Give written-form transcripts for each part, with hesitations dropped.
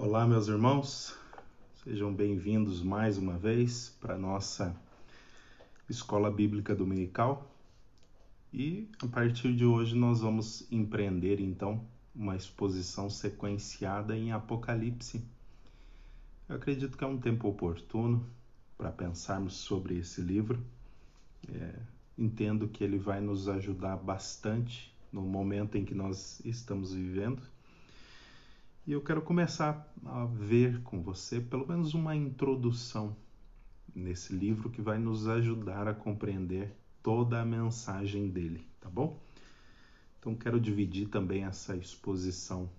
Olá, meus irmãos, sejam bem-vindos mais uma vez para a nossa Escola Bíblica Dominical. E a partir de hoje nós vamos empreender então uma exposição sequenciada em Apocalipse. Eu acredito que é um tempo oportuno para pensarmos sobre esse livro. Entendo que ele vai nos ajudar bastante no momento em que nós estamos vivendo. E eu quero começar a ver com você, pelo menos uma introdução nesse livro que vai nos ajudar a compreender toda a mensagem dele, tá bom? Então, quero dividir também essa exposição,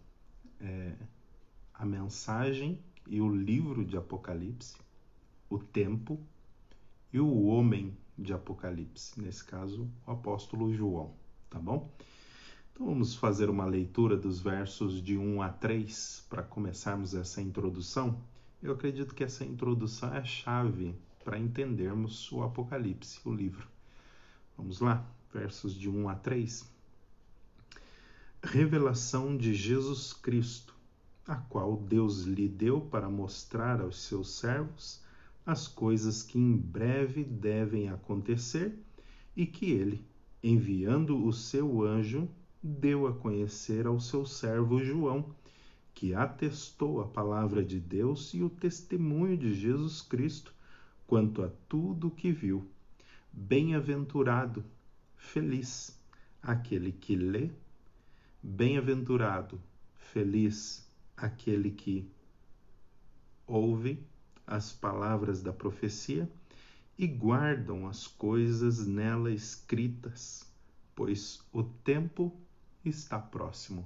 a mensagem e o livro de Apocalipse, o tempo e o homem de Apocalipse, nesse caso, o apóstolo João, tá bom? Vamos fazer uma leitura dos versos de 1 a 3 para começarmos essa introdução. Eu acredito que essa introdução é a chave para entendermos o Apocalipse, o livro. Vamos lá, versos de 1 a 3. Revelação de Jesus Cristo, a qual Deus lhe deu para mostrar aos seus servos as coisas que em breve devem acontecer e que ele, enviando o seu anjo, deu a conhecer ao seu servo João, que atestou a palavra de Deus e o testemunho de Jesus Cristo quanto a tudo o que viu. Bem-aventurado, feliz, aquele que lê. Bem-aventurado, feliz, aquele que ouve as palavras da profecia e guardam as coisas nela escritas, pois o tempo está próximo.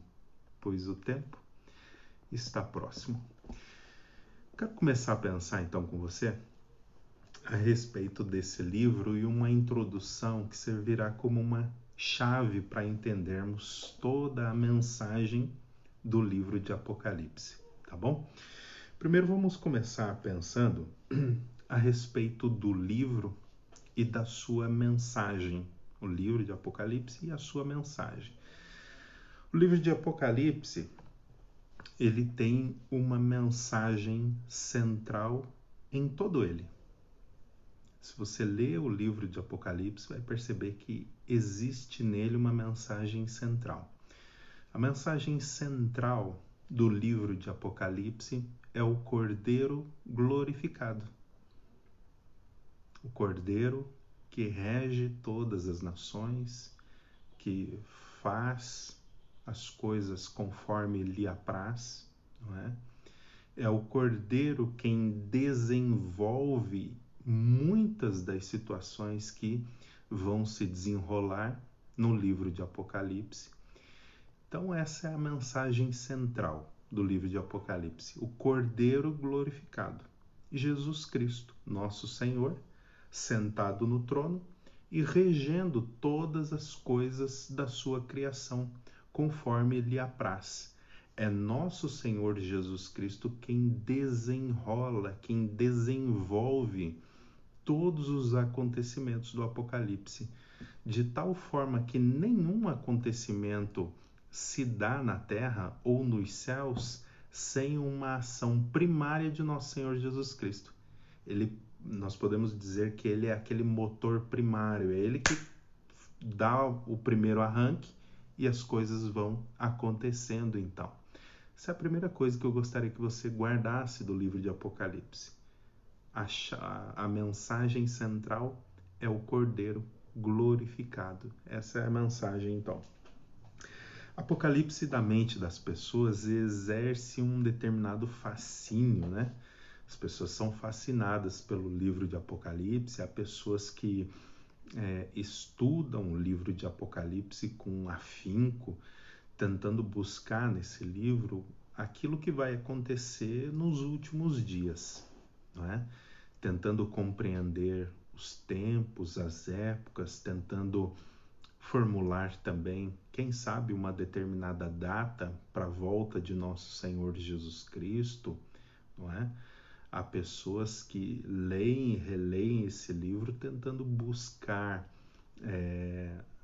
Quero começar a pensar então com você a respeito desse livro e uma introdução que servirá como uma chave para entendermos toda a mensagem do livro de Apocalipse, tá bom? Primeiro vamos começar pensando a respeito do livro e da sua mensagem, o livro de Apocalipse e a sua mensagem. O livro de Apocalipse, ele tem uma mensagem central em todo ele. Se você lê o livro de Apocalipse, vai perceber que existe nele uma mensagem central. A mensagem central do livro de Apocalipse é o Cordeiro glorificado. O Cordeiro que rege todas as nações, que faz as coisas conforme lhe apraz, não é? É o Cordeiro quem desenvolve muitas das situações que vão se desenrolar no livro de Apocalipse. Então essa é a mensagem central do livro de Apocalipse, o Cordeiro glorificado, Jesus Cristo, nosso Senhor, sentado no trono e regendo todas as coisas da sua criação, conforme lhe apraz. É nosso Senhor Jesus Cristo quem desenrola, quem desenvolve todos os acontecimentos do Apocalipse, de tal forma que nenhum acontecimento se dá na terra ou nos céus sem uma ação primária de nosso Senhor Jesus Cristo. Nós podemos dizer que ele é aquele motor primário, é ele que dá o primeiro arranque e as coisas vão acontecendo então. Essa é a primeira coisa que eu gostaria que você guardasse do livro de Apocalipse. A mensagem central é o Cordeiro glorificado. Essa é a mensagem então. Apocalipse da mente das pessoas exerce um determinado fascínio, né? As pessoas são fascinadas pelo livro de Apocalipse. Há pessoas que estudam o livro de Apocalipse com afinco, tentando buscar nesse livro aquilo que vai acontecer nos últimos dias, não é? Tentando compreender os tempos, as épocas, tentando formular também, quem sabe, uma determinada data para a volta de nosso Senhor Jesus Cristo, não é? Há pessoas que leem e releem esse livro tentando buscar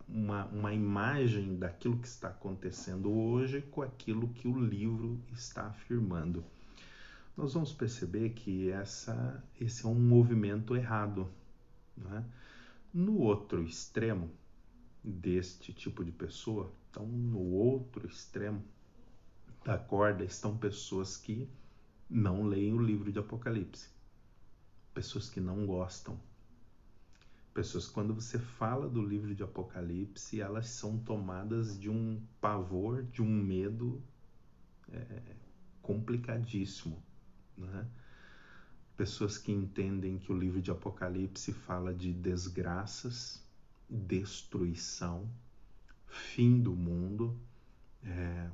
uma imagem daquilo que está acontecendo hoje com aquilo que o livro está afirmando. nós vamos perceber que esse é um movimento errado, né? No outro extremo deste tipo de pessoa, então no outro extremo da corda estão pessoas que não leem o livro de Apocalipse, pessoas que não gostam, pessoas que quando você fala do livro de Apocalipse, elas são tomadas de um pavor, de um medo complicadíssimo, né? Pessoas que entendem que o livro de Apocalipse fala de desgraças, destruição, fim do mundo,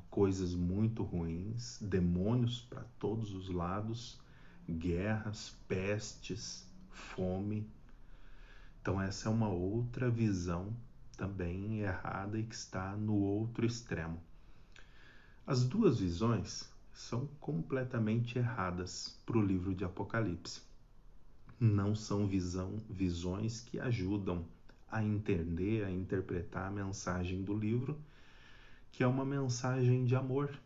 coisas muito ruins, demônios para todos os lados, guerras, pestes, fome. Então essa é uma outra visão também errada e que está no outro extremo. As duas visões são completamente erradas para o livro de Apocalipse. Não são visões que ajudam a entender, a interpretar a mensagem do livro, que é uma mensagem de amor.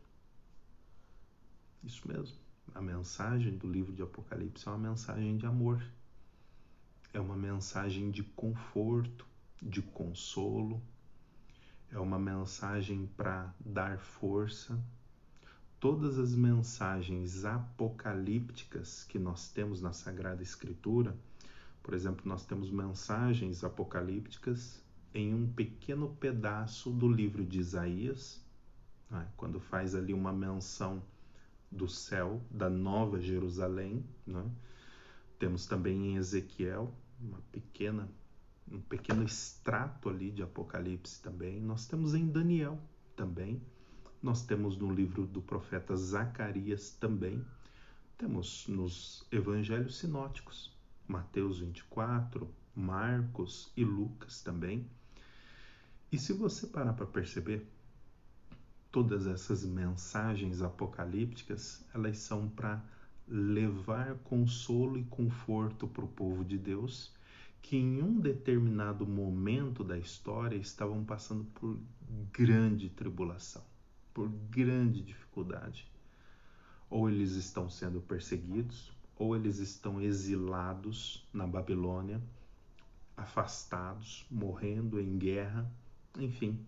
Isso mesmo. A mensagem do livro de Apocalipse é uma mensagem de amor. É uma mensagem de conforto, de consolo. É uma mensagem para dar força. Todas as mensagens apocalípticas que nós temos na Sagrada Escritura, por exemplo, nós temos mensagens apocalípticas em um pequeno pedaço do livro de Isaías, né, quando faz ali uma menção do céu, da Nova Jerusalém, né? Temos também em Ezequiel um pequeno extrato ali de Apocalipse também. Nós temos em Daniel também. Nós temos no livro do profeta Zacarias também, temos nos evangelhos sinóticos, Mateus 24, Marcos e Lucas também. E se você parar para perceber, todas essas mensagens apocalípticas, elas são para levar consolo e conforto para o povo de Deus, que em um determinado momento da história estavam passando por grande tribulação, por grande dificuldade. Ou eles estão sendo perseguidos, ou eles estão exilados na Babilônia, afastados, morrendo em guerra, enfim.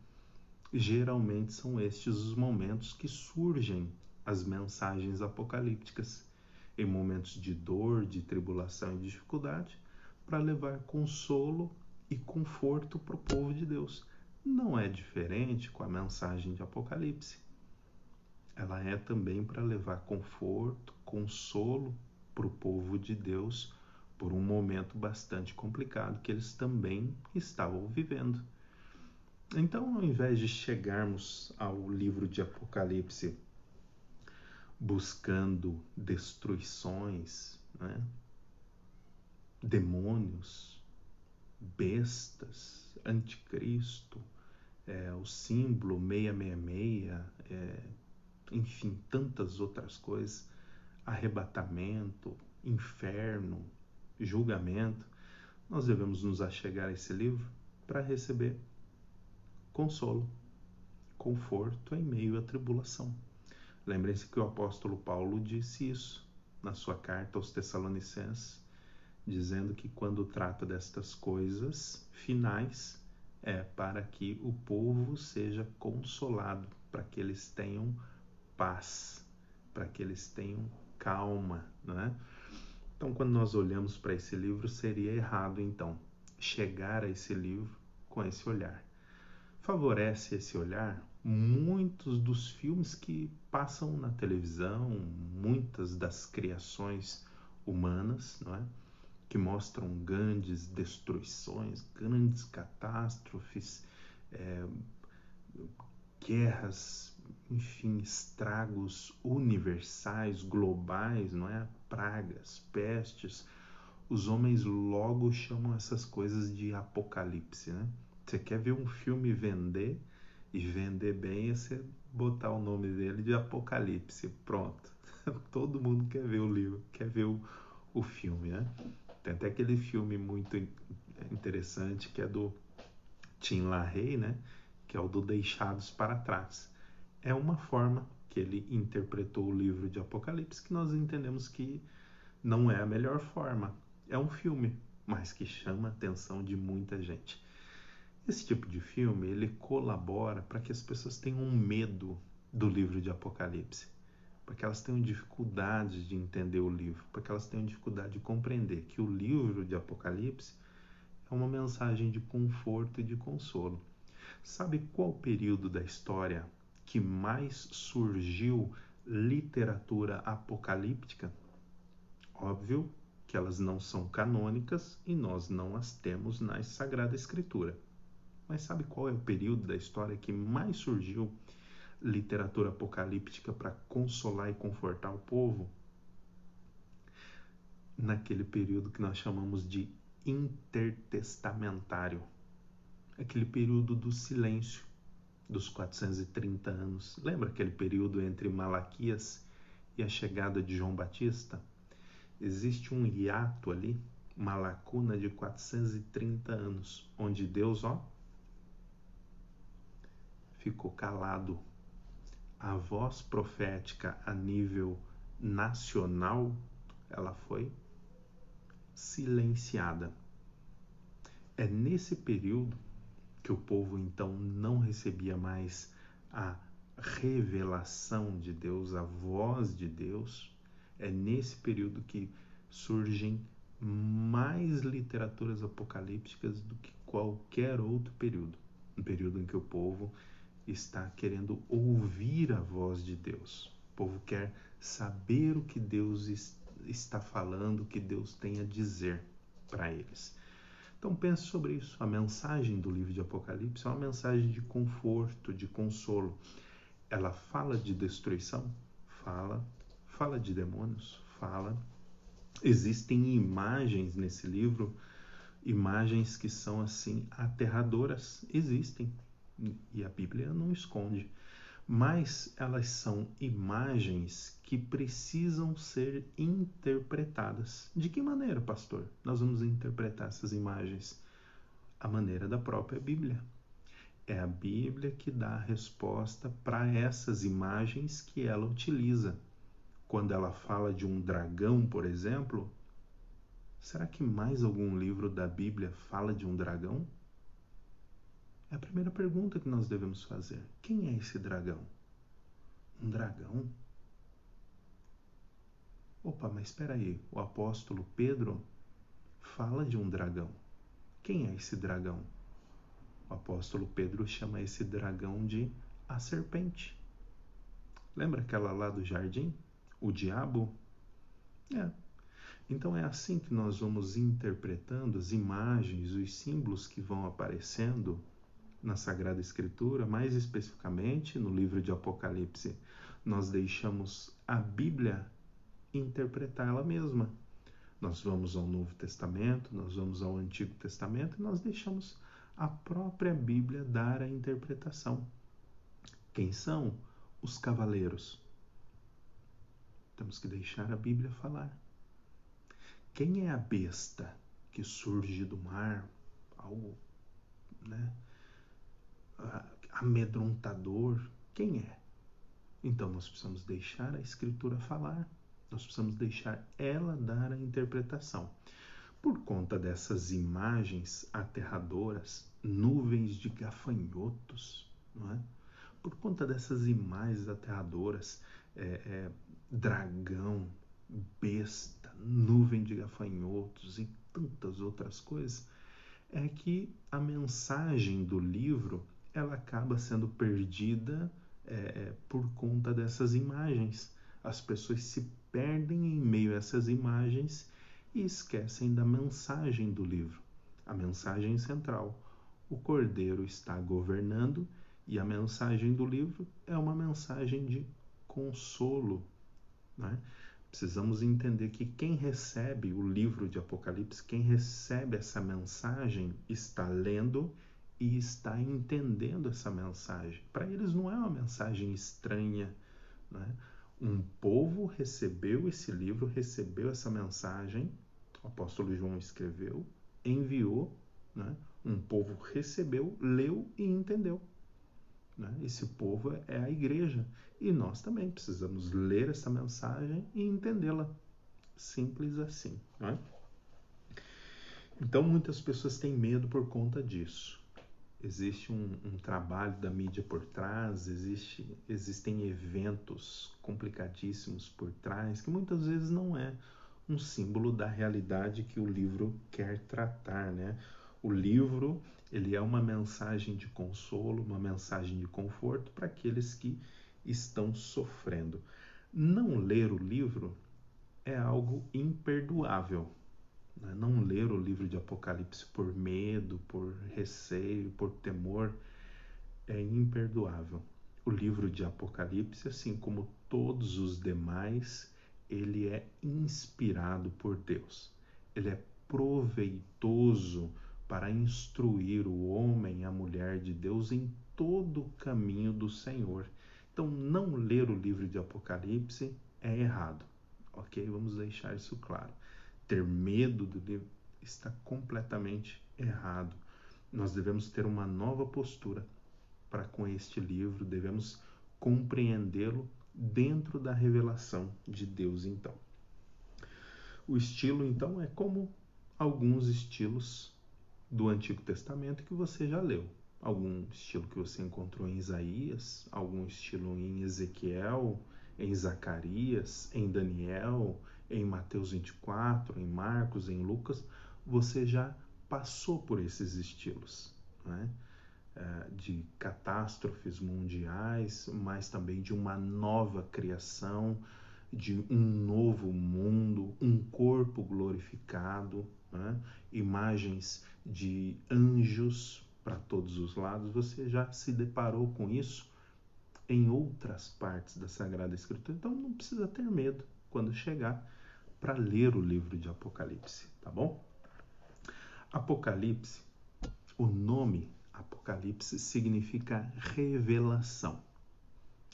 Geralmente são estes os momentos que surgem as mensagens apocalípticas, em momentos de dor, de tribulação e de dificuldade, para levar consolo e conforto para o povo de Deus. Não é diferente com a mensagem de Apocalipse. Ela é também para levar conforto, consolo para o povo de Deus por um momento bastante complicado que eles também estavam vivendo. Então, ao invés de chegarmos ao livro de Apocalipse buscando destruições, né, demônios, bestas, anticristo, o símbolo 666, enfim, tantas outras coisas, arrebatamento, inferno, julgamento, nós devemos nos achegar a esse livro para receber consolo, conforto em meio à tribulação. Lembrem-se que o apóstolo Paulo disse isso na sua carta aos Tessalonicenses, dizendo que quando trata destas coisas finais, é para que o povo seja consolado, para que eles tenham paz, para que eles tenham calma, né? Então, quando nós olhamos para esse livro, seria errado, então, chegar a esse livro com esse olhar. Favorece esse olhar muitos dos filmes que passam na televisão, muitas das criações humanas, não é? Que mostram grandes destruições, grandes catástrofes, guerras, enfim, estragos universais, globais, não é? Pragas, pestes. Os homens logo chamam essas coisas de apocalipse, né? Você quer ver um filme vender, e vender bem, é você botar o nome dele de Apocalipse, pronto. Todo mundo quer ver o livro, quer ver o filme, né? Tem até aquele filme muito interessante que é do Tim LaHaye, né? Que é o do Deixados para Trás. É uma forma que ele interpretou o livro de Apocalipse, que nós entendemos que não é a melhor forma. É um filme, mas que chama a atenção de muita gente. Esse tipo de filme, ele colabora para que as pessoas tenham medo do livro de Apocalipse, para que elas tenham dificuldade de entender o livro, para que elas tenham dificuldade de compreender que o livro de Apocalipse é uma mensagem de conforto e de consolo. Sabe qual período da história que mais surgiu literatura apocalíptica? Óbvio que elas não são canônicas e nós não as temos na Sagrada Escritura. Mas sabe qual é o período da história que mais surgiu literatura apocalíptica para consolar e confortar o povo? Naquele período que nós chamamos de intertestamentário. Aquele período do silêncio, dos 430 anos. Lembra aquele período entre Malaquias e a chegada de João Batista? Existe um hiato ali, uma lacuna de 430 anos, onde Deus, ficou calado. A voz profética a nível nacional, ela foi silenciada. É nesse período que o povo então não recebia mais a revelação de Deus, a voz de Deus. É nesse período que surgem mais literaturas apocalípticas do que qualquer outro período. Um período em que o povo está querendo ouvir a voz de Deus. O povo quer saber o que Deus está falando, o que Deus tem a dizer para eles. Então pense sobre isso. A mensagem do livro de Apocalipse é uma mensagem de conforto, de consolo. Ela fala de destruição? Fala de demônios? Fala. Existem imagens nesse livro, imagens que são assim aterradoras. Existem. E a Bíblia não esconde, mas elas são imagens que precisam ser interpretadas. De que maneira, pastor? Nós vamos interpretar essas imagens? A maneira da própria Bíblia. É a Bíblia que dá a resposta para essas imagens que ela utiliza. Quando ela fala de um dragão, por exemplo, será que mais algum livro da Bíblia fala de um dragão? É a primeira pergunta que nós devemos fazer. Quem é esse dragão? Um dragão? Opa, mas espera aí. O apóstolo Pedro fala de um dragão. Quem é esse dragão? O apóstolo Pedro chama esse dragão de a serpente. Lembra aquela lá do jardim? O diabo? É. Então é assim que nós vamos interpretando as imagens, os símbolos que vão aparecendo na Sagrada Escritura, mais especificamente no livro de Apocalipse. Nós deixamos a Bíblia interpretar ela mesma. Nós vamos ao Novo Testamento, nós vamos ao Antigo Testamento e nós deixamos a própria Bíblia dar a interpretação. Quem são os cavaleiros? Temos que deixar a Bíblia falar. Quem é a besta que surge do mar? Algo, amedrontador, quem é? Então nós precisamos deixar a Escritura falar, nós precisamos deixar ela dar a interpretação. Por conta dessas imagens aterradoras, nuvens de gafanhotos, não é? Por conta dessas imagens aterradoras, dragão, besta, nuvem de gafanhotos e tantas outras coisas, é que a mensagem do livro ela acaba sendo perdida por conta dessas imagens. As pessoas se perdem em meio a essas imagens e esquecem da mensagem do livro. A mensagem central. O Cordeiro está governando e a mensagem do livro é uma mensagem de consolo. Né? Precisamos entender que quem recebe o livro de Apocalipse, quem recebe essa mensagem, está lendo e está entendendo essa mensagem. Para eles não é uma mensagem estranha, né? Um povo recebeu esse livro, recebeu essa mensagem, o apóstolo João escreveu, enviou, né? Um povo recebeu, leu e entendeu. né? Esse povo é a igreja e nós também precisamos ler essa mensagem e entendê-la, simples assim, né? Então muitas pessoas têm medo por conta disso. Existe um trabalho da mídia por trás, existem eventos complicadíssimos por trás, que muitas vezes não é um símbolo da realidade que o livro quer tratar, né? O livro, ele é uma mensagem de consolo, uma mensagem de conforto para aqueles que estão sofrendo. Não ler o livro é algo imperdoável. Não ler o livro de Apocalipse por medo, por receio, por temor, é imperdoável. O livro de Apocalipse, assim como todos os demais, ele é inspirado por Deus. Ele é proveitoso para instruir o homem e a mulher de Deus em todo o caminho do Senhor. Então, não ler o livro de Apocalipse é errado, ok? Vamos deixar isso claro. Ter medo do livro está completamente errado. Nós devemos ter uma nova postura para com este livro, devemos compreendê-lo dentro da revelação de Deus, então. O estilo, então, é como alguns estilos do Antigo Testamento que você já leu. Algum estilo que você encontrou em Isaías, algum estilo em Ezequiel, em Zacarias, em Daniel, em Mateus 24, em Marcos, em Lucas. Você já passou por esses estilos, né? De catástrofes mundiais, mas também de uma nova criação, de um novo mundo, um corpo glorificado, né? Imagens de anjos para todos os lados. Você já se deparou com isso em outras partes da Sagrada Escritura, então não precisa ter medo quando chegar para ler o livro de Apocalipse, tá bom? Apocalipse, o nome Apocalipse significa revelação,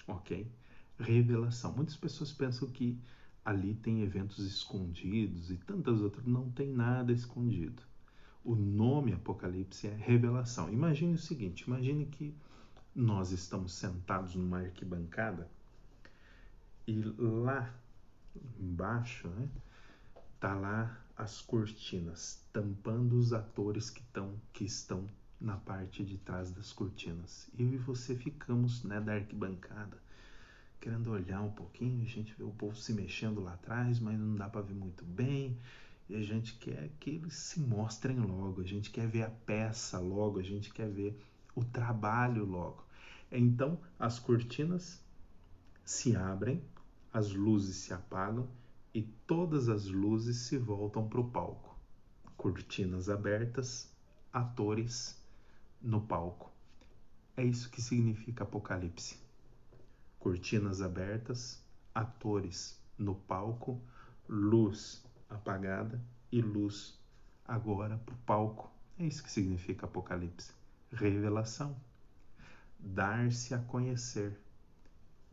ok? Revelação. Muitas pessoas pensam que ali tem eventos escondidos e tantas outras. Não tem nada escondido. O nome Apocalipse é revelação. Imagine o seguinte, imagine que nós estamos sentados numa arquibancada e lá embaixo, né, tá lá as cortinas, tampando os atores que estão na parte de trás das cortinas. Eu e você ficamos, né, da arquibancada, querendo olhar um pouquinho, a gente vê o povo se mexendo lá atrás, mas não dá para ver muito bem, e a gente quer que eles se mostrem logo, a gente quer ver a peça logo, a gente quer ver o trabalho logo. Então, as cortinas se abrem, as luzes se apagam e todas as luzes se voltam para o palco. Cortinas abertas, atores no palco. É isso que significa Apocalipse. Cortinas abertas, atores no palco, luz apagada e luz agora para o palco. É isso que significa Apocalipse. Revelação. Dar-se a conhecer.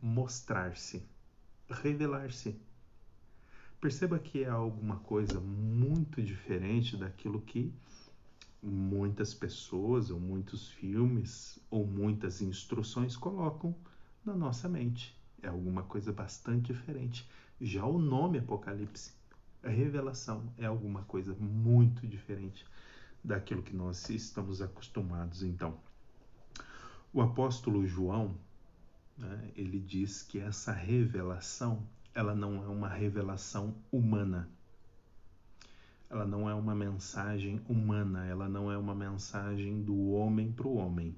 Mostrar-se. Revelar-se. Perceba que é alguma coisa muito diferente daquilo que muitas pessoas, ou muitos filmes, ou muitas instruções colocam na nossa mente. É alguma coisa bastante diferente. Já o nome Apocalipse, revelação, é alguma coisa muito diferente daquilo que nós estamos acostumados, então. O apóstolo João, né, ele diz que essa revelação, ela não é uma revelação humana. Ela não é uma mensagem humana, ela não é uma mensagem do homem para o homem.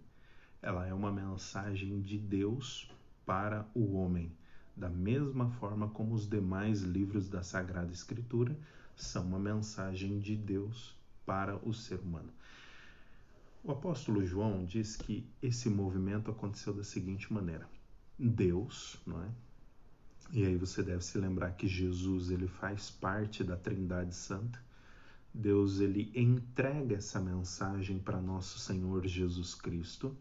Ela é uma mensagem de Deus para o homem, da mesma forma como os demais livros da Sagrada Escritura são uma mensagem de Deus para o ser humano. O apóstolo João diz que esse movimento aconteceu da seguinte maneira. Deus, não é? E aí você deve se lembrar que Jesus, ele faz parte da Trindade Santa. Deus, ele entrega essa mensagem para nosso Senhor Jesus Cristo.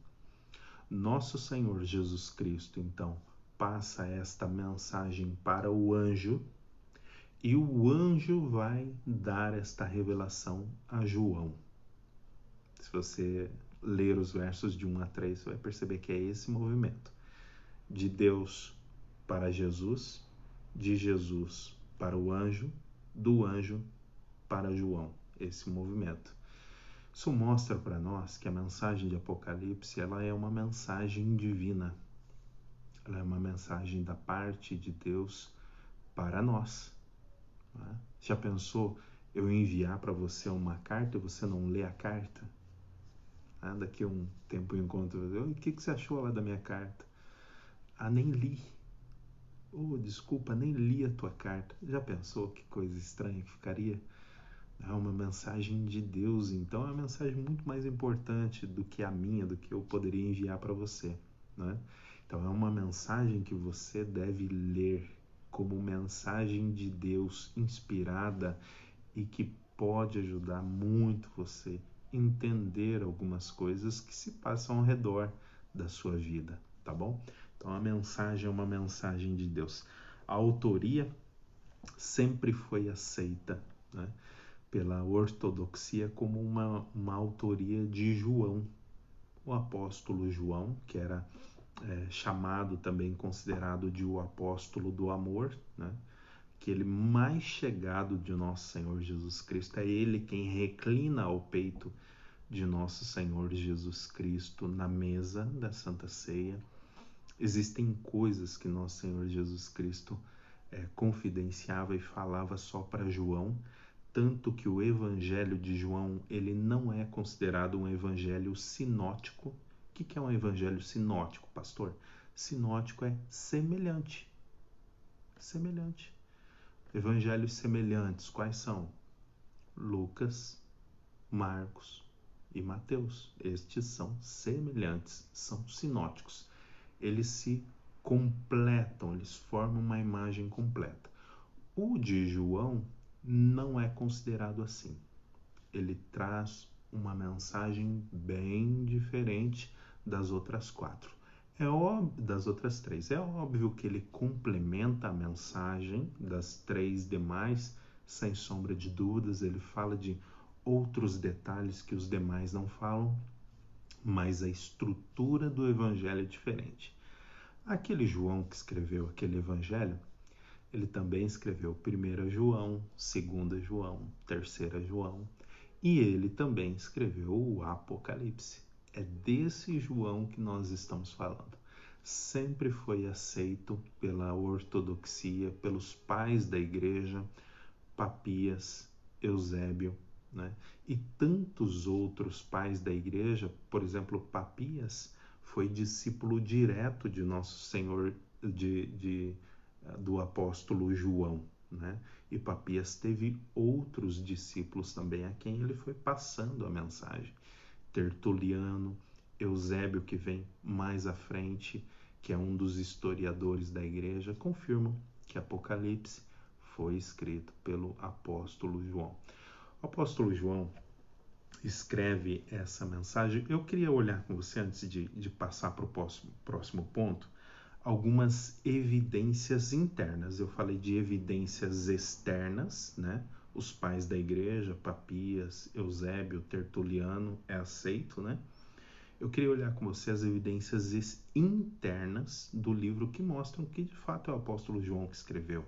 Nosso Senhor Jesus Cristo, então, passa esta mensagem para o anjo e o anjo vai dar esta revelação a João. Se você ler os versos de 1 a 3, você vai perceber que é esse movimento. De Deus para Jesus, de Jesus para o anjo, do anjo para João. Esse movimento. Isso mostra para nós que a mensagem de Apocalipse, ela é uma mensagem divina. Ela é uma mensagem da parte de Deus para nós. Não é? Já pensou eu enviar para você uma carta e você não lê a carta? Ah, daqui a um tempo eu encontro, o que você achou lá da minha carta? Ah, nem li. Oh, desculpa, nem li a tua carta. Já pensou que coisa estranha que ficaria? É uma mensagem de Deus, então é uma mensagem muito mais importante do que a minha, do que eu poderia enviar para você, né? Então é uma mensagem que você deve ler como mensagem de Deus inspirada e que pode ajudar muito você a entender algumas coisas que se passam ao redor da sua vida, tá bom? Então a mensagem é uma mensagem de Deus. A autoria sempre foi aceita, né, pela ortodoxia como uma autoria de João, o apóstolo João, que era chamado também, considerado de o apóstolo do amor, né? Aquele mais chegado de nosso Senhor Jesus Cristo, é ele quem reclina ao peito de nosso Senhor Jesus Cristo na mesa da Santa Ceia. Existem coisas que nosso Senhor Jesus Cristo confidenciava e falava só para João, tanto que o evangelho de João, ele não é considerado um evangelho sinótico. O que é um evangelho sinótico, pastor? Sinótico é semelhante. Semelhante. Evangelhos semelhantes, quais são? Lucas, Marcos e Mateus. Estes são semelhantes, são sinóticos. Eles se completam, eles formam uma imagem completa. O de João não é considerado assim. Ele traz uma mensagem bem diferente das outras quatro. É óbvio, das outras três. É óbvio que ele complementa a mensagem das três demais, sem sombra de dúvidas. Ele fala de outros detalhes que os demais não falam, mas a estrutura do evangelho é diferente. Aquele João que escreveu aquele evangelho, ele também escreveu 1 João, 2 João, 3 João, e ele também escreveu o Apocalipse. É desse João que nós estamos falando. Sempre foi aceito pela ortodoxia, pelos pais da igreja, Papias, Eusébio, né? E tantos outros pais da igreja. Por exemplo, Papias foi discípulo direto de nosso Senhor, do apóstolo João, né? E Papias teve outros discípulos também a quem ele foi passando a mensagem. Tertuliano, Eusébio, que vem mais à frente, que é um dos historiadores da igreja, confirmam que Apocalipse foi escrito pelo apóstolo João. O apóstolo João escreve essa mensagem. Eu queria olhar com você, antes de passar para o próximo ponto, algumas evidências internas. Eu falei de evidências externas, né? Os pais da igreja, Papias, Eusébio, Tertuliano, é aceito, né? Eu queria olhar com você as evidências internas do livro que mostram que, de fato, é o apóstolo João que escreveu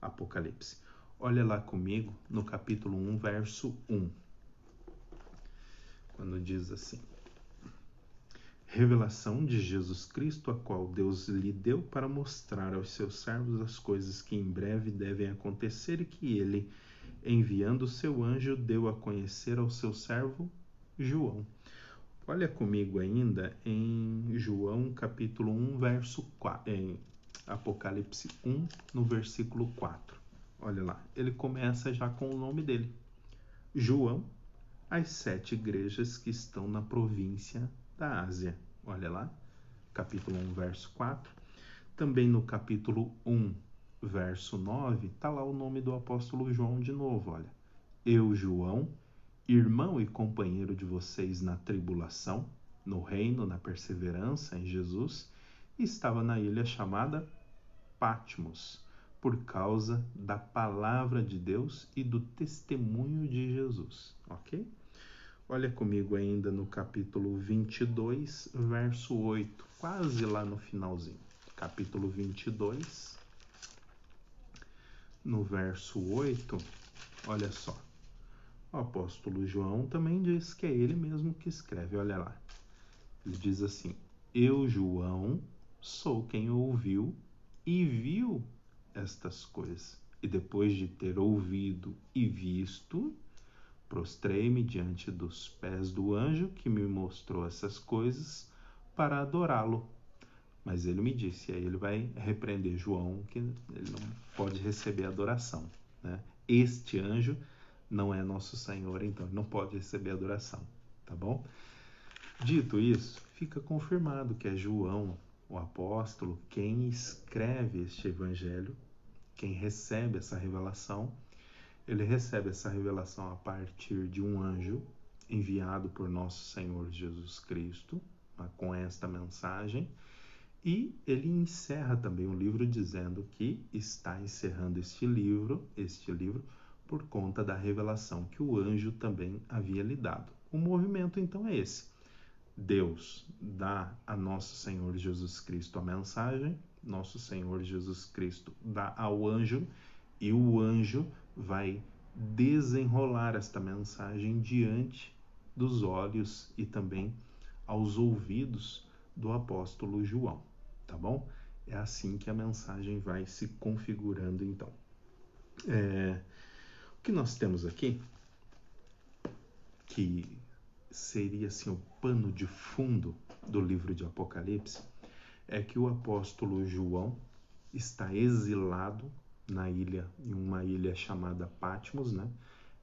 Apocalipse. Olha lá comigo no capítulo 1, verso 1. Quando diz assim: revelação de Jesus Cristo, a qual Deus lhe deu para mostrar aos seus servos as coisas que em breve devem acontecer e que ele, enviando o seu anjo, deu a conhecer ao seu servo João. Olha comigo ainda em João capítulo 1, verso 4, em Apocalipse 1, no versículo 4. Olha lá, ele começa já com o nome dele. João, as 7 igrejas que estão na província da Ásia. Olha lá, capítulo 1, verso 4. Também no capítulo 1, verso 9, está lá o nome do apóstolo João de novo, olha. Eu, João, irmão e companheiro de vocês na tribulação, no reino, na perseverança em Jesus, estava na ilha chamada Patmos, por causa da palavra de Deus e do testemunho de Jesus, ok? Olha comigo ainda no capítulo 22, verso 8, quase lá no finalzinho. Capítulo 22, no verso 8, olha só. O apóstolo João também diz que é ele mesmo que escreve, olha lá. Ele diz assim: eu, João, sou quem ouviu e viu estas coisas. E depois de ter ouvido e visto, prostrei-me diante dos pés do anjo que me mostrou essas coisas para adorá-lo. Mas ele me disse, aí ele vai repreender João, que ele não pode receber adoração, né? Este anjo não é nosso Senhor, então ele não pode receber adoração, tá bom? Dito isso, fica confirmado que é João, o apóstolo, quem escreve este evangelho, quem recebe essa revelação. Ele recebe essa revelação a partir de um anjo enviado por nosso Senhor Jesus Cristo, com esta mensagem, e ele encerra também o livro dizendo que está encerrando este livro por conta da revelação que o anjo também havia lhe dado. O movimento então é esse: Deus dá a nosso Senhor Jesus Cristo a mensagem, nosso Senhor Jesus Cristo dá ao anjo, e o anjo vai desenrolar esta mensagem diante dos olhos e também aos ouvidos do apóstolo João, tá bom? É assim que a mensagem vai se configurando, então. O que nós temos aqui, que seria assim o pano de fundo do livro de Apocalipse, é que o apóstolo João está exilado em uma ilha chamada Patmos, né?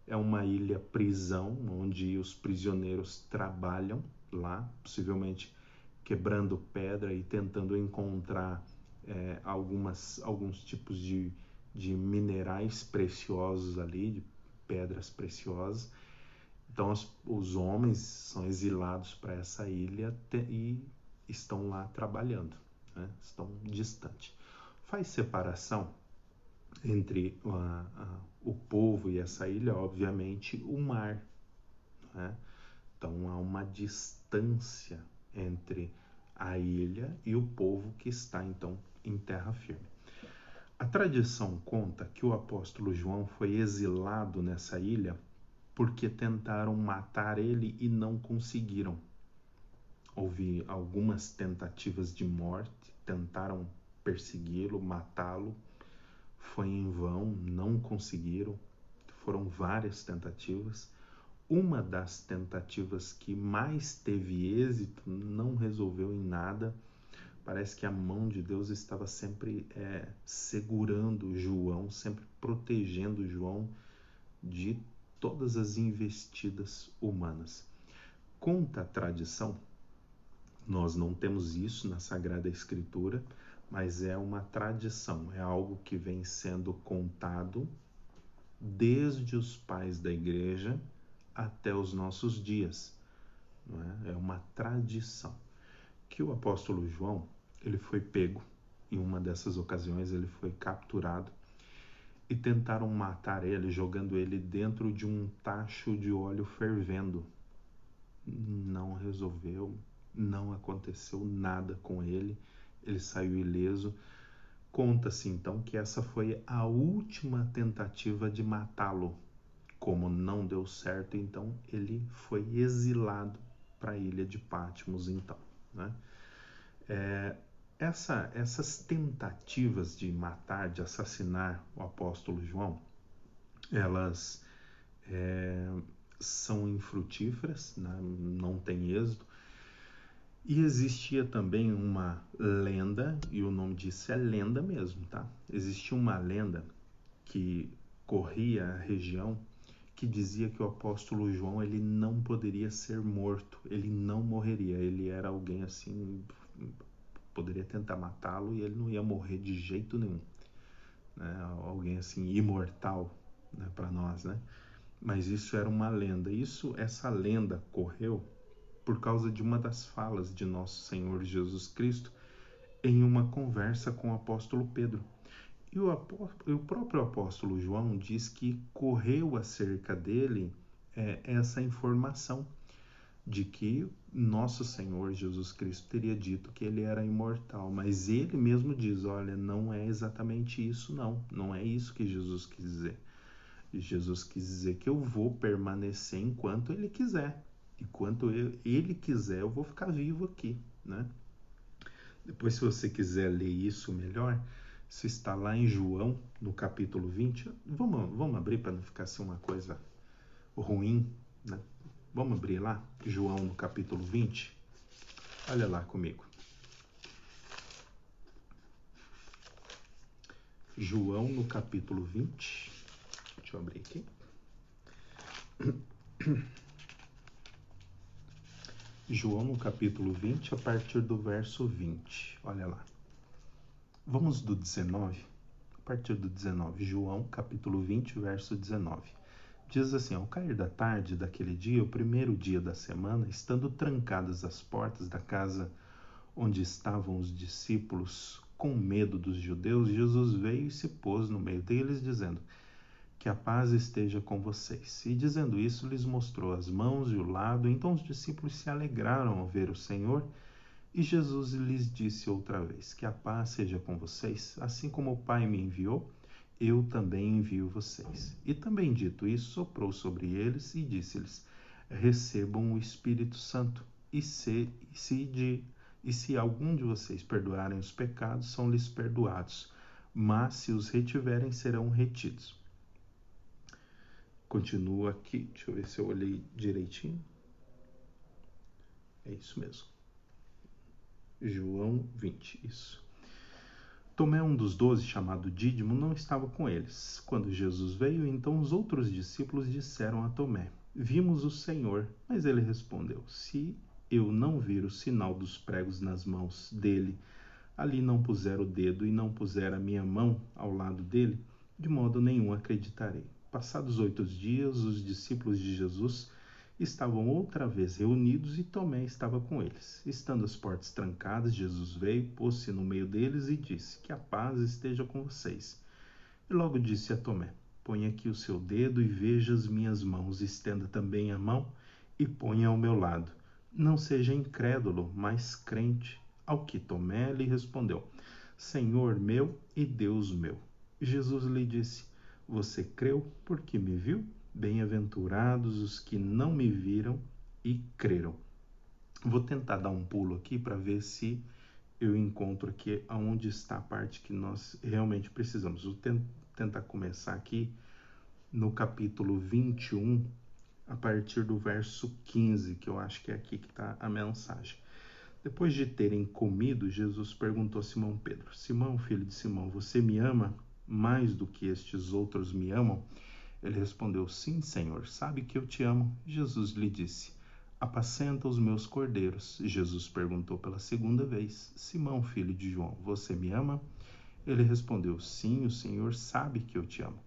É uma ilha prisão, onde os prisioneiros trabalham lá, possivelmente quebrando pedra e tentando encontrar alguns tipos de minerais preciosos ali, de pedras preciosas. Então os homens são exilados para essa ilha e estão lá trabalhando, né? Estão distante. Faz separação entre o povo e essa ilha, obviamente, o mar, né? Então há uma distância entre a ilha e o povo que está, então, em terra firme. A tradição conta que o apóstolo João foi exilado nessa ilha porque tentaram matar ele e não conseguiram. Houve algumas tentativas de morte, tentaram persegui-lo, matá-lo, foi em vão, não conseguiram. Foram várias tentativas. Uma das tentativas que mais teve êxito não resolveu em nada. Parece que a mão de Deus estava sempre segurando João, sempre protegendo João de todas as investidas humanas. Conta a tradição, nós não temos isso na Sagrada Escritura, mas é uma tradição, é algo que vem sendo contado desde os pais da igreja até os nossos dias, não é? É uma tradição que o apóstolo João, ele foi pego em uma dessas ocasiões, ele foi capturado e tentaram matar ele jogando ele dentro de um tacho de óleo fervendo. Não resolveu, não aconteceu nada com ele, ele saiu ileso. Conta-se então que essa foi a última tentativa de matá-lo. Como não deu certo, então ele foi exilado para a ilha de Patmos, então, né? Essas tentativas de matar, de assassinar o apóstolo João, elas são infrutíferas, né? Não tem êxito. E existia também uma lenda, e o nome disso é lenda mesmo, tá? Existia uma lenda que corria a região, que dizia que o apóstolo João, ele não poderia ser morto, ele não morreria, ele era alguém assim, poderia tentar matá-lo e ele não ia morrer de jeito nenhum, né? Alguém assim imortal, né, para nós, né? Mas isso era uma lenda. Essa lenda correu por causa de uma das falas de nosso Senhor Jesus Cristo em uma conversa com o apóstolo Pedro. E o próprio apóstolo João diz que correu acerca dele essa informação, de que nosso Senhor Jesus Cristo teria dito que ele era imortal, mas ele mesmo diz, olha, não é exatamente isso não, não é isso que Jesus quis dizer. Jesus quis dizer que eu vou permanecer enquanto ele quiser, enquanto ele quiser eu vou ficar vivo aqui, né? Depois, se você quiser ler isso melhor, isso está lá em João, no capítulo 20, vamos abrir para não ficar assim uma coisa ruim, né? Vamos abrir lá, João no capítulo 20, olha lá comigo. João no capítulo 20, deixa eu abrir aqui. João no capítulo 20, a partir do verso 20, olha lá. Vamos do 19, a partir do 19, João capítulo 20, verso 19. Diz assim, ao cair da tarde daquele dia, o primeiro dia da semana, estando trancadas as portas da casa onde estavam os discípulos com medo dos judeus, Jesus veio e se pôs no meio deles, dizendo, que a paz esteja com vocês. E dizendo isso, lhes mostrou as mãos e o lado. Então os discípulos se alegraram ao ver o Senhor, e Jesus lhes disse outra vez, que a paz seja com vocês, assim como o Pai me enviou, eu também envio vocês. E também dito isso, soprou sobre eles e disse-lhes, recebam o Espírito Santo, e se algum de vocês perdoarem os pecados, são-lhes perdoados, mas se os retiverem, serão retidos. Continua aqui, deixa eu ver se eu olhei direitinho. É isso mesmo. João 20, isso. Tomé, um dos 12, chamado Dídimo, não estava com eles. Quando Jesus veio, então os outros discípulos disseram a Tomé, vimos o Senhor. Mas ele respondeu, se eu não vir o sinal dos pregos nas mãos dele, ali não puser o dedo e não puser a minha mão ao lado dele, de modo nenhum acreditarei. Passados 8 dias, os discípulos de Jesus estavam outra vez reunidos e Tomé estava com eles. Estando as portas trancadas, Jesus veio, pôs-se no meio deles e disse, que a paz esteja com vocês. E logo disse a Tomé, põe aqui o seu dedo e veja as minhas mãos, estenda também a mão e ponha ao meu lado. Não seja incrédulo, mas crente. Ao que Tomé lhe respondeu, Senhor meu e Deus meu. Jesus lhe disse, você creu porque me viu? Bem-aventurados os que não me viram e creram. Vou tentar dar um pulo aqui para ver se eu encontro aqui aonde está a parte que nós realmente precisamos. Vou tentar começar aqui no capítulo 21, a partir do verso 15, que eu acho que é aqui que está a mensagem. Depois de terem comido, Jesus perguntou a Simão Pedro, Simão, filho de Simão, você me ama mais do que estes outros me amam? Ele respondeu, sim, Senhor, sabe que eu te amo. Jesus lhe disse, apacenta os meus cordeiros. Jesus perguntou pela segunda vez, Simão, filho de João, você me ama? Ele respondeu, sim, o Senhor sabe que eu te amo.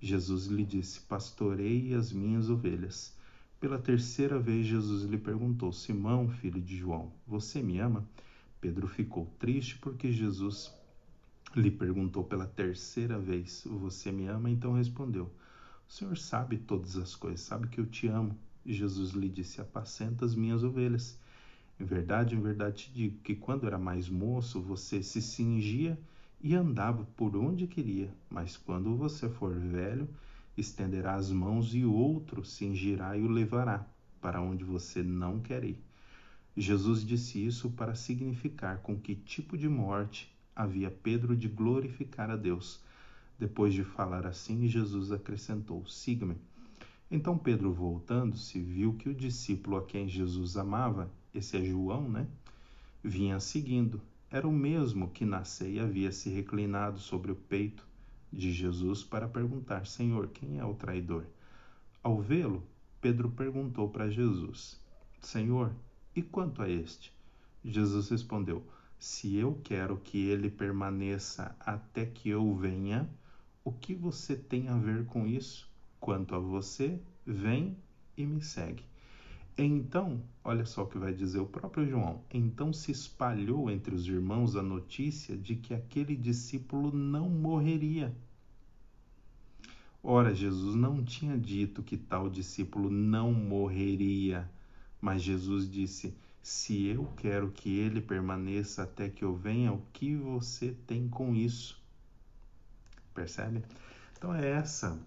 Jesus lhe disse, pastorei as minhas ovelhas. Pela terceira vez, Jesus lhe perguntou, Simão, filho de João, você me ama? Pedro ficou triste porque Jesus lhe perguntou pela terceira vez, você me ama? Então respondeu, o Senhor sabe todas as coisas, sabe que eu te amo. E Jesus lhe disse, apacenta as minhas ovelhas. Em verdade te digo que quando era mais moço, você se cingia e andava por onde queria. Mas quando você for velho, estenderá as mãos e outro cingirá e o levará para onde você não quer ir. Jesus disse isso para significar com que tipo de morte havia Pedro de glorificar a Deus. Depois de falar assim, Jesus acrescentou, siga-me. Então Pedro, voltando-se, viu que o discípulo a quem Jesus amava, esse é João, né? Vinha seguindo. Era o mesmo que na ceia havia se reclinado sobre o peito de Jesus para perguntar, Senhor, quem é o traidor? Ao vê-lo, Pedro perguntou para Jesus, Senhor, e quanto a este? Jesus respondeu, se eu quero que ele permaneça até que eu venha, o que você tem a ver com isso? Quanto a você, vem e me segue. Então, olha só o que vai dizer o próprio João. Então se espalhou entre os irmãos a notícia de que aquele discípulo não morreria. Ora, Jesus não tinha dito que tal discípulo não morreria, Mas Jesus disse: se eu quero que ele permaneça até que eu venha, o que você tem com isso? Percebe? Então é essa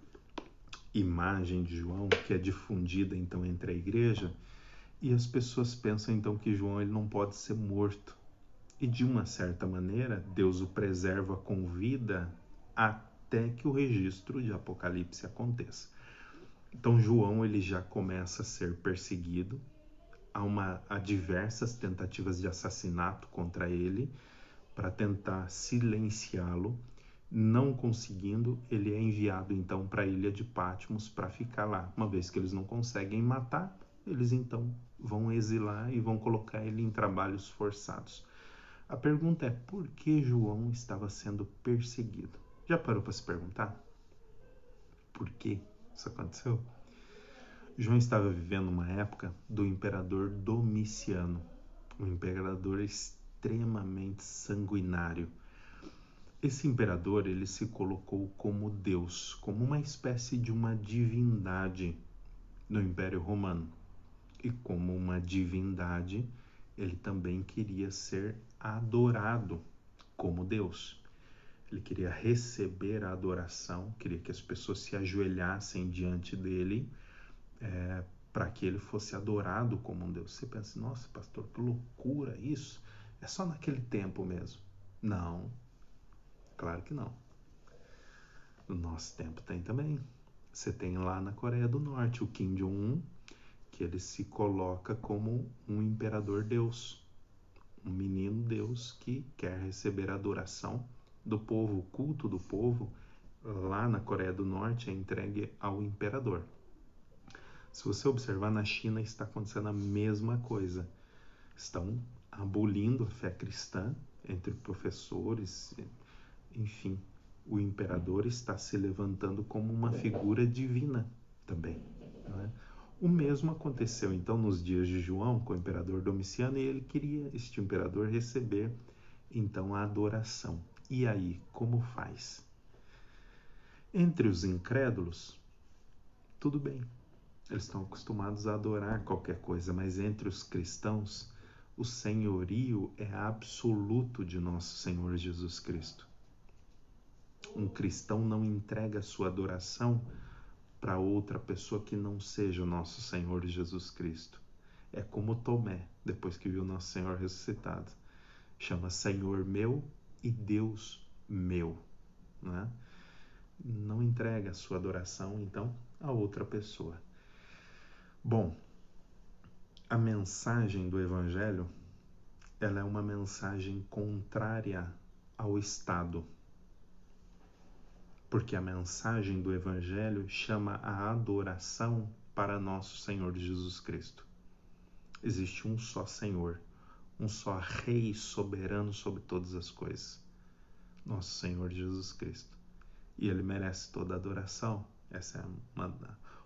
imagem de João que é difundida então entre a igreja, e as pessoas pensam então que João ele não pode ser morto. E de uma certa maneira, Deus o preserva com vida até que o registro de Apocalipse aconteça. Então João ele já começa a ser perseguido, há diversas tentativas de assassinato contra ele para tentar silenciá-lo. Não conseguindo, ele é enviado então para a ilha de Patmos para ficar lá. Uma vez que eles não conseguem matar, eles então vão exilar e vão colocar ele em trabalhos forçados. A pergunta é: por que João estava sendo perseguido? Já parou para se perguntar? Por que isso aconteceu? João estava vivendo uma época do imperador Domiciano, um imperador extremamente sanguinário. Esse imperador, ele se colocou como Deus, como uma espécie de uma divindade no Império Romano. E como uma divindade, ele também queria ser adorado como Deus. Ele queria receber a adoração, queria que as pessoas se ajoelhassem diante dele para que ele fosse adorado como um Deus. Você pensa: nossa, pastor, que loucura isso. É só naquele tempo mesmo. Não. Claro que não. No nosso tempo tem também. Você tem lá na Coreia do Norte o Kim Jong-un, que ele se coloca como um imperador Deus, um menino Deus que quer receber a adoração do povo, o culto do povo, lá na Coreia do Norte é entregue ao imperador. Se você observar, na China está acontecendo a mesma coisa. Estão abolindo a fé cristã entre professores. Enfim, o imperador está se levantando como uma figura divina também, né? O mesmo aconteceu então nos dias de João com o imperador Domiciano, e ele queria, este imperador, receber então a adoração. E aí, como faz? Entre os incrédulos, tudo bem, eles estão acostumados a adorar qualquer coisa, mas entre os cristãos, o senhorio é absoluto de nosso Senhor Jesus Cristo. Um cristão não entrega sua adoração para outra pessoa que não seja o nosso Senhor Jesus Cristo. É como Tomé, depois que viu nosso Senhor ressuscitado. Chama Senhor meu e Deus meu, né? Não entrega sua adoração, então, a outra pessoa. Bom, a mensagem do Evangelho, ela é uma mensagem contrária ao Estado. Porque a mensagem do Evangelho chama a adoração para nosso Senhor Jesus Cristo. Existe um só Senhor, um só Rei soberano sobre todas as coisas, nosso Senhor Jesus Cristo. E ele merece toda a adoração. Essa é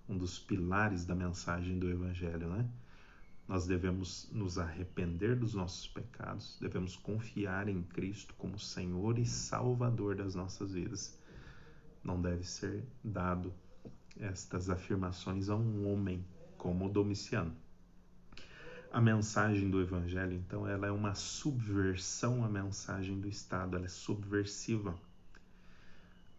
um dos pilares da mensagem do Evangelho, né? Nós devemos nos arrepender dos nossos pecados, devemos confiar em Cristo como Senhor e Salvador das nossas vidas. Não deve ser dado estas afirmações a um homem como Domiciano. A mensagem do Evangelho, então, ela é uma subversão à mensagem do Estado, ela é subversiva,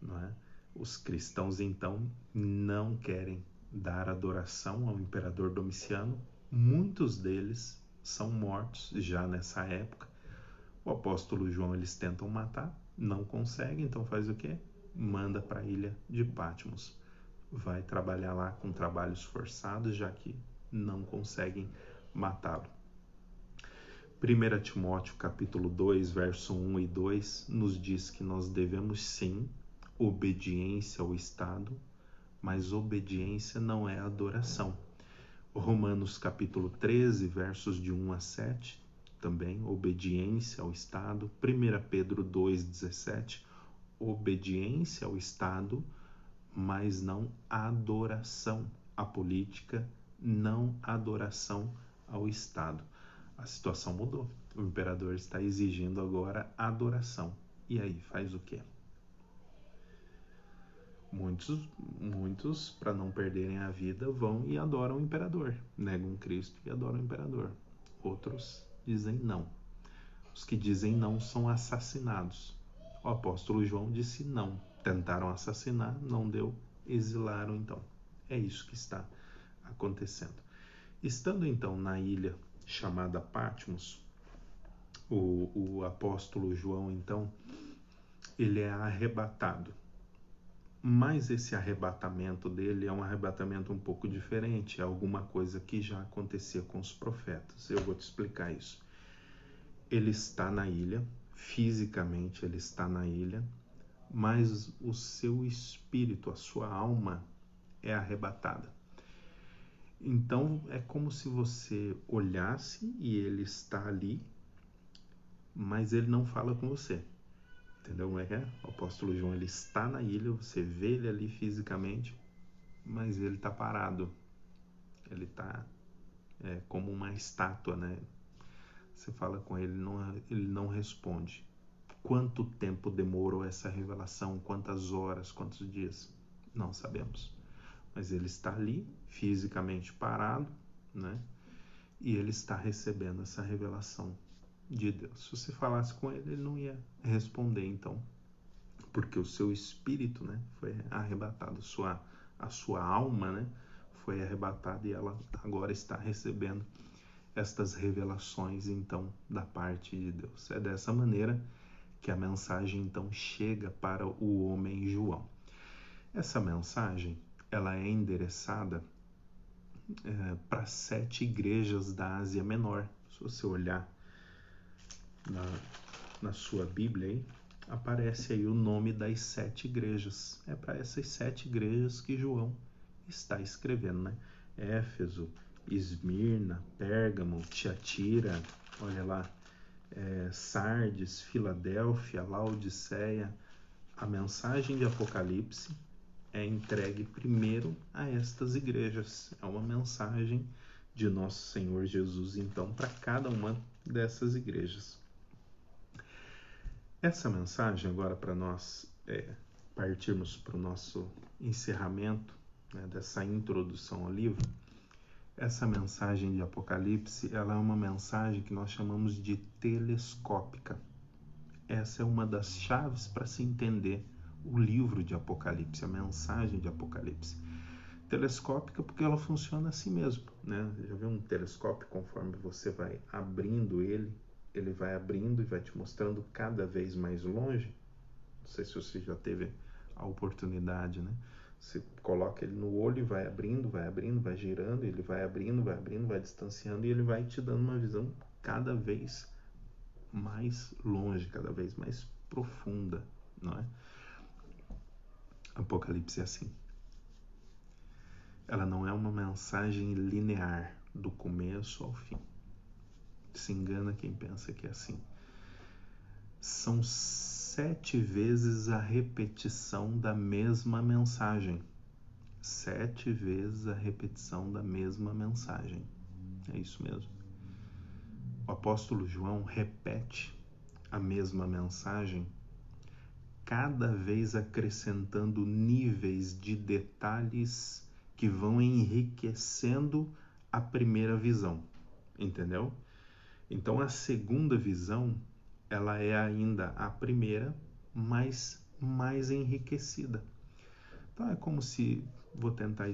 não é? Os cristãos, então, não querem dar adoração ao imperador Domiciano. Muitos deles são mortos já nessa época. O apóstolo João eles tentam matar, não conseguem, então faz o quê? Manda para a ilha de Patmos, vai trabalhar lá com trabalhos forçados, já que não conseguem matá-lo. 1 Timóteo capítulo 2, verso 1 e 2, nos diz que nós devemos sim obediência ao Estado, mas obediência não é adoração. Romanos capítulo 13, versos de 1 a 7, também obediência ao Estado. 1 Pedro 2, 17, obediência ao Estado, mas não adoração à política, não adoração ao Estado. A situação mudou. O imperador está exigindo agora adoração. E aí, faz o quê? Muitos, para não perderem a vida, vão e adoram o imperador, negam Cristo e adoram o imperador. Outros dizem não. Os que dizem não são assassinados. O apóstolo João disse não. Tentaram assassinar, não deu, exilaram então. É isso que está acontecendo. Estando então na ilha chamada Patmos, o apóstolo João então, ele é arrebatado. Mas esse arrebatamento dele é um arrebatamento um pouco diferente, é alguma coisa que já acontecia com os profetas. Eu vou te explicar isso. Ele está na ilha, fisicamente ele está na ilha, mas o seu espírito, a sua alma é arrebatada. Então é como se você olhasse e ele está ali, mas ele não fala com você. Entendeu como é que é? O apóstolo João, ele está na ilha, você vê ele ali fisicamente, mas ele está parado. Ele está como uma estátua, né? Você fala com ele não responde. Quanto tempo demorou essa revelação? Quantas horas? Quantos dias? Não sabemos. Mas ele está ali, fisicamente parado, né? E ele está recebendo essa revelação de Deus. Se você falasse com ele, ele não ia responder então, porque o seu espírito, né, foi arrebatado, a sua alma, né, foi arrebatada e ela agora está recebendo estas revelações então da parte de Deus. É dessa maneira que a mensagem então chega para o homem João. Essa mensagem, ela é endereçada para 7 igrejas da Ásia Menor. Se você olhar na sua Bíblia aí, aparece aí o nome das 7 igrejas. É para essas 7 igrejas que João está escrevendo, né? Éfeso, Esmirna, Pérgamo, Tiatira, olha lá, Sardes, Filadélfia, Laodiceia. A mensagem de Apocalipse é entregue primeiro a estas igrejas. É uma mensagem de nosso Senhor Jesus então para cada uma dessas igrejas. Essa mensagem agora, para nós partirmos para o nosso encerramento, né, dessa introdução ao livro, essa mensagem de Apocalipse, ela é uma mensagem que nós chamamos de telescópica. Essa é uma das chaves para se entender o livro de Apocalipse, a mensagem de Apocalipse. Telescópica porque ela funciona assim mesmo, né? Já viu um telescópio? Conforme você vai abrindo ele vai abrindo e vai te mostrando cada vez mais longe. Não sei se você já teve a oportunidade, né? Você coloca ele no olho e vai abrindo, vai abrindo, vai girando, ele vai abrindo, vai abrindo, vai distanciando, e ele vai te dando uma visão cada vez mais longe, cada vez mais profunda, não é? Apocalipse é assim. Ela não é uma mensagem linear, do começo ao fim. Se engana quem pensa que é assim. São 7 vezes a repetição da mesma mensagem. 7 vezes a repetição da mesma mensagem. É isso mesmo. O apóstolo João repete a mesma mensagem, cada vez acrescentando níveis de detalhes que vão enriquecendo a primeira visão. Entendeu? Então, a segunda visão, ela é ainda a primeira, mas mais enriquecida. Então, é como se, vou tentar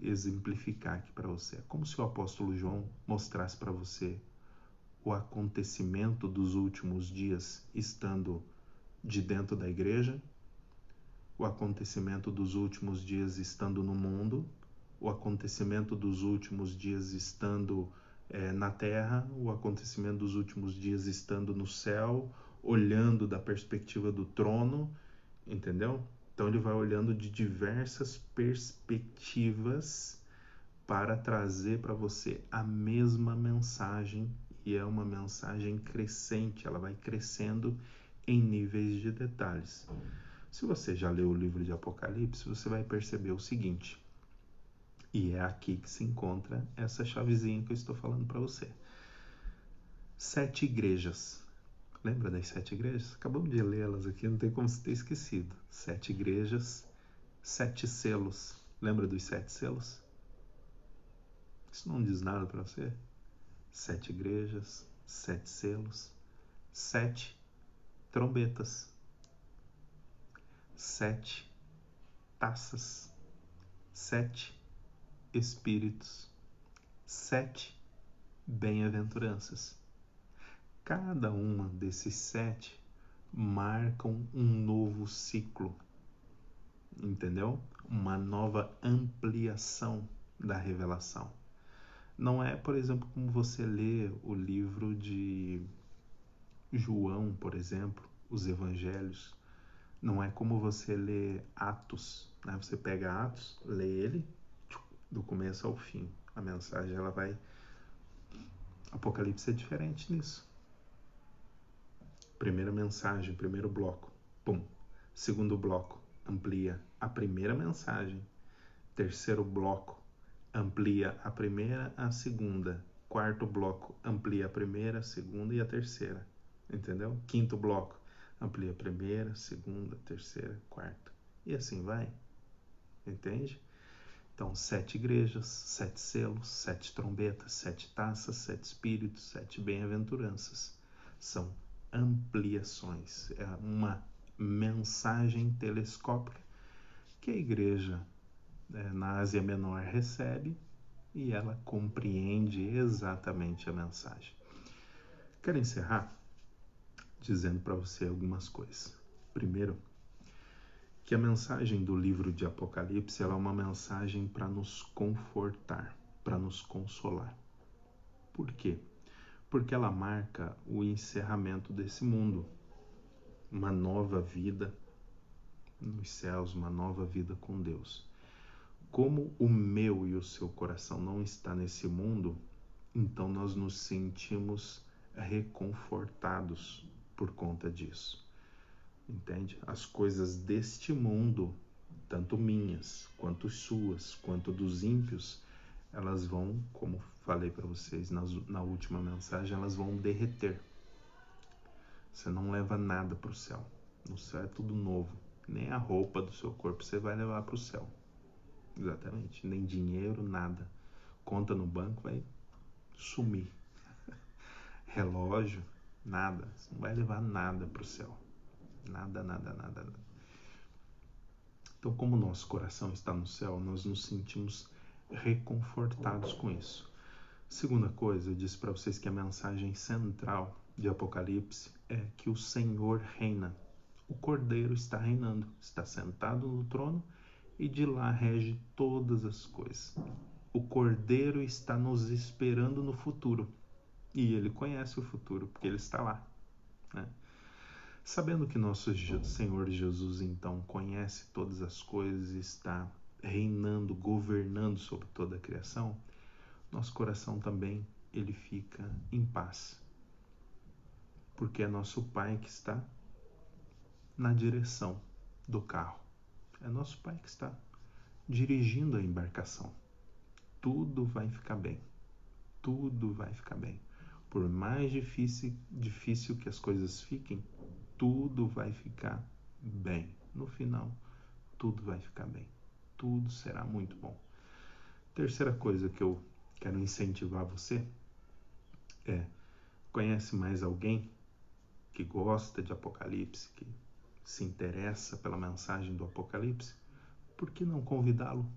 exemplificar aqui para você, é como se o apóstolo João mostrasse para você o acontecimento dos últimos dias estando de dentro da igreja, o acontecimento dos últimos dias estando no mundo, o acontecimento dos últimos dias estando na terra, o acontecimento dos últimos dias estando no céu, olhando da perspectiva do trono, entendeu? Então ele vai olhando de diversas perspectivas para trazer para você a mesma mensagem, e é uma mensagem crescente, ela vai crescendo em níveis de detalhes. Se você já leu o livro de Apocalipse, você vai perceber o seguinte. E é aqui que se encontra essa chavezinha que eu estou falando para você. 7 igrejas. Lembra das 7 igrejas? Acabamos de lê-las aqui, não tem como se ter esquecido. 7 igrejas, sete selos. Lembra dos sete selos? Isso não diz nada para você? Sete igrejas, sete selos, sete trombetas, sete taças, sete espíritos, sete bem-aventuranças. Cada uma desses sete marcam um novo ciclo, entendeu? Uma nova ampliação da revelação. Não é, por exemplo, como você lê o livro de João, por exemplo, os evangelhos. Não é como você lê Atos, né? Você pega Atos, lê ele do começo ao fim. A mensagem, ela vai... Apocalipse é diferente nisso. Primeira mensagem, primeiro bloco, pum. Segundo bloco, amplia a primeira mensagem. Terceiro bloco, amplia a primeira, a segunda. Quarto bloco, amplia a primeira, a segunda e a terceira. Entendeu? Quinto bloco, amplia a primeira, segunda, terceira, quarta. E assim vai. Entende? Então, sete igrejas, sete selos, sete trombetas, sete taças, sete espíritos, sete bem-aventuranças. São ampliações. É uma mensagem telescópica que a igreja na Ásia Menor recebe e ela compreende exatamente a mensagem. Quero encerrar dizendo para você algumas coisas. Primeiro, que a mensagem do livro de Apocalipse, ela é uma mensagem para nos confortar, para nos consolar. Por quê? Porque ela marca o encerramento desse mundo, uma nova vida nos céus, uma nova vida com Deus. Como o meu e o seu coração não está nesse mundo, então nós nos sentimos reconfortados por conta disso. Entende? As coisas deste mundo, tanto minhas, quanto suas, quanto dos ímpios, elas vão, como falei para vocês na última mensagem, elas vão derreter. Você não leva nada para o céu. No céu é tudo novo. Nem a roupa do seu corpo você vai levar para o céu. Exatamente. Nem dinheiro, nada. Conta no banco vai sumir. Relógio, nada. Você não vai levar nada para o céu. Nada, nada, nada, nada. Então, como o nosso coração está no céu, nós nos sentimos reconfortados com isso. Segunda coisa, eu disse para vocês que a mensagem central de Apocalipse é que o Senhor reina. O Cordeiro está reinando, está sentado no trono e de lá rege todas as coisas. O Cordeiro está nos esperando no futuro e ele conhece o futuro porque ele está lá, né? Sabendo que nosso Senhor Jesus, então, conhece todas as coisas e está reinando, governando sobre toda a criação, nosso coração também, ele fica em paz. Porque é nosso Pai que está na direção do carro. É nosso Pai que está dirigindo a embarcação. Tudo vai ficar bem. Tudo vai ficar bem. Por mais difícil que as coisas fiquem, tudo vai ficar bem. No final, tudo vai ficar bem. Tudo será muito bom. Terceira coisa que eu quero incentivar você é: conhece mais alguém que gosta de Apocalipse, que se interessa pela mensagem do Apocalipse? Por que não convidá-lo?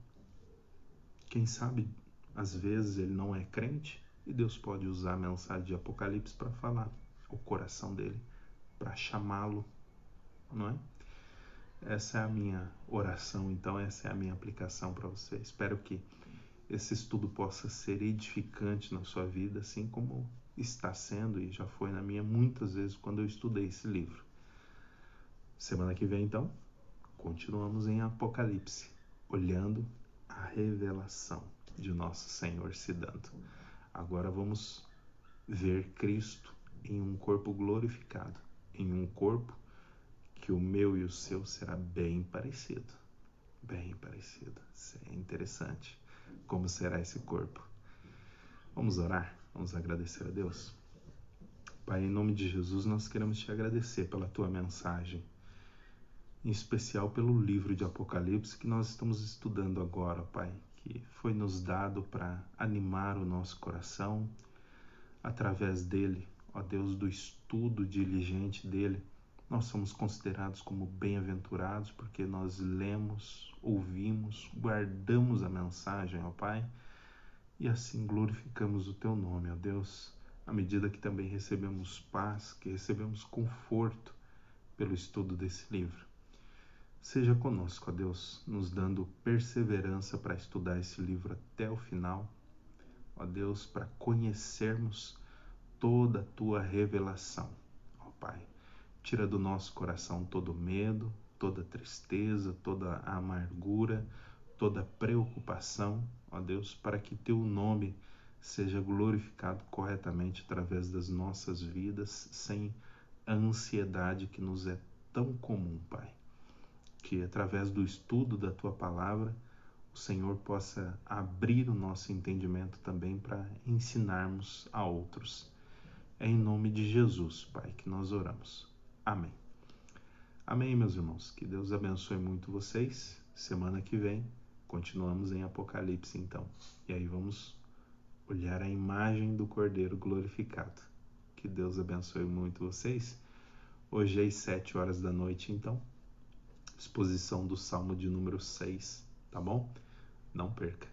Quem sabe, às vezes, ele não é crente e Deus pode usar a mensagem de Apocalipse para falar o coração dele, para chamá-lo, não é? Essa é a minha oração, então, essa é a minha aplicação para você. Espero que esse estudo possa ser edificante na sua vida, assim como está sendo e já foi na minha muitas vezes quando eu estudei esse livro. Semana que vem, então, continuamos em Apocalipse, olhando a revelação de nosso Senhor se dando. Agora vamos ver Cristo em um corpo glorificado, em um corpo que o meu e o seu será bem parecido. Bem parecido. Isso é interessante. Como será esse corpo? Vamos orar? Vamos agradecer a Deus? Pai, em nome de Jesus, nós queremos te agradecer pela tua mensagem. em especial pelo livro de Apocalipse que nós estamos estudando agora, Pai, que foi nos dado para animar o nosso coração através dele, ó Deus, do estudo diligente dele. Nós somos considerados como bem-aventurados porque nós lemos, ouvimos, guardamos a mensagem, ó Pai, e assim glorificamos o Teu nome, ó Deus, à medida que também recebemos paz, que recebemos conforto pelo estudo desse livro. Seja conosco, ó Deus, nos dando perseverança para estudar esse livro até o final, ó Deus, para conhecermos toda a Tua revelação, ó Pai. Tira do nosso coração todo medo, toda tristeza, toda a amargura, toda a preocupação, ó Deus, para que Teu nome seja glorificado corretamente através das nossas vidas, sem ansiedade que nos é tão comum, Pai. Que através do estudo da Tua palavra, o Senhor possa abrir o nosso entendimento também para ensinarmos a outros. É em nome de Jesus, Pai, que nós oramos. Amém. Amém, meus irmãos. Que Deus abençoe muito vocês. Semana que vem, continuamos em Apocalipse, então. E aí vamos olhar a imagem do Cordeiro glorificado. Que Deus abençoe muito vocês. Hoje é às 7h, então. Exposição do Salmo de número 6, tá bom? Não perca.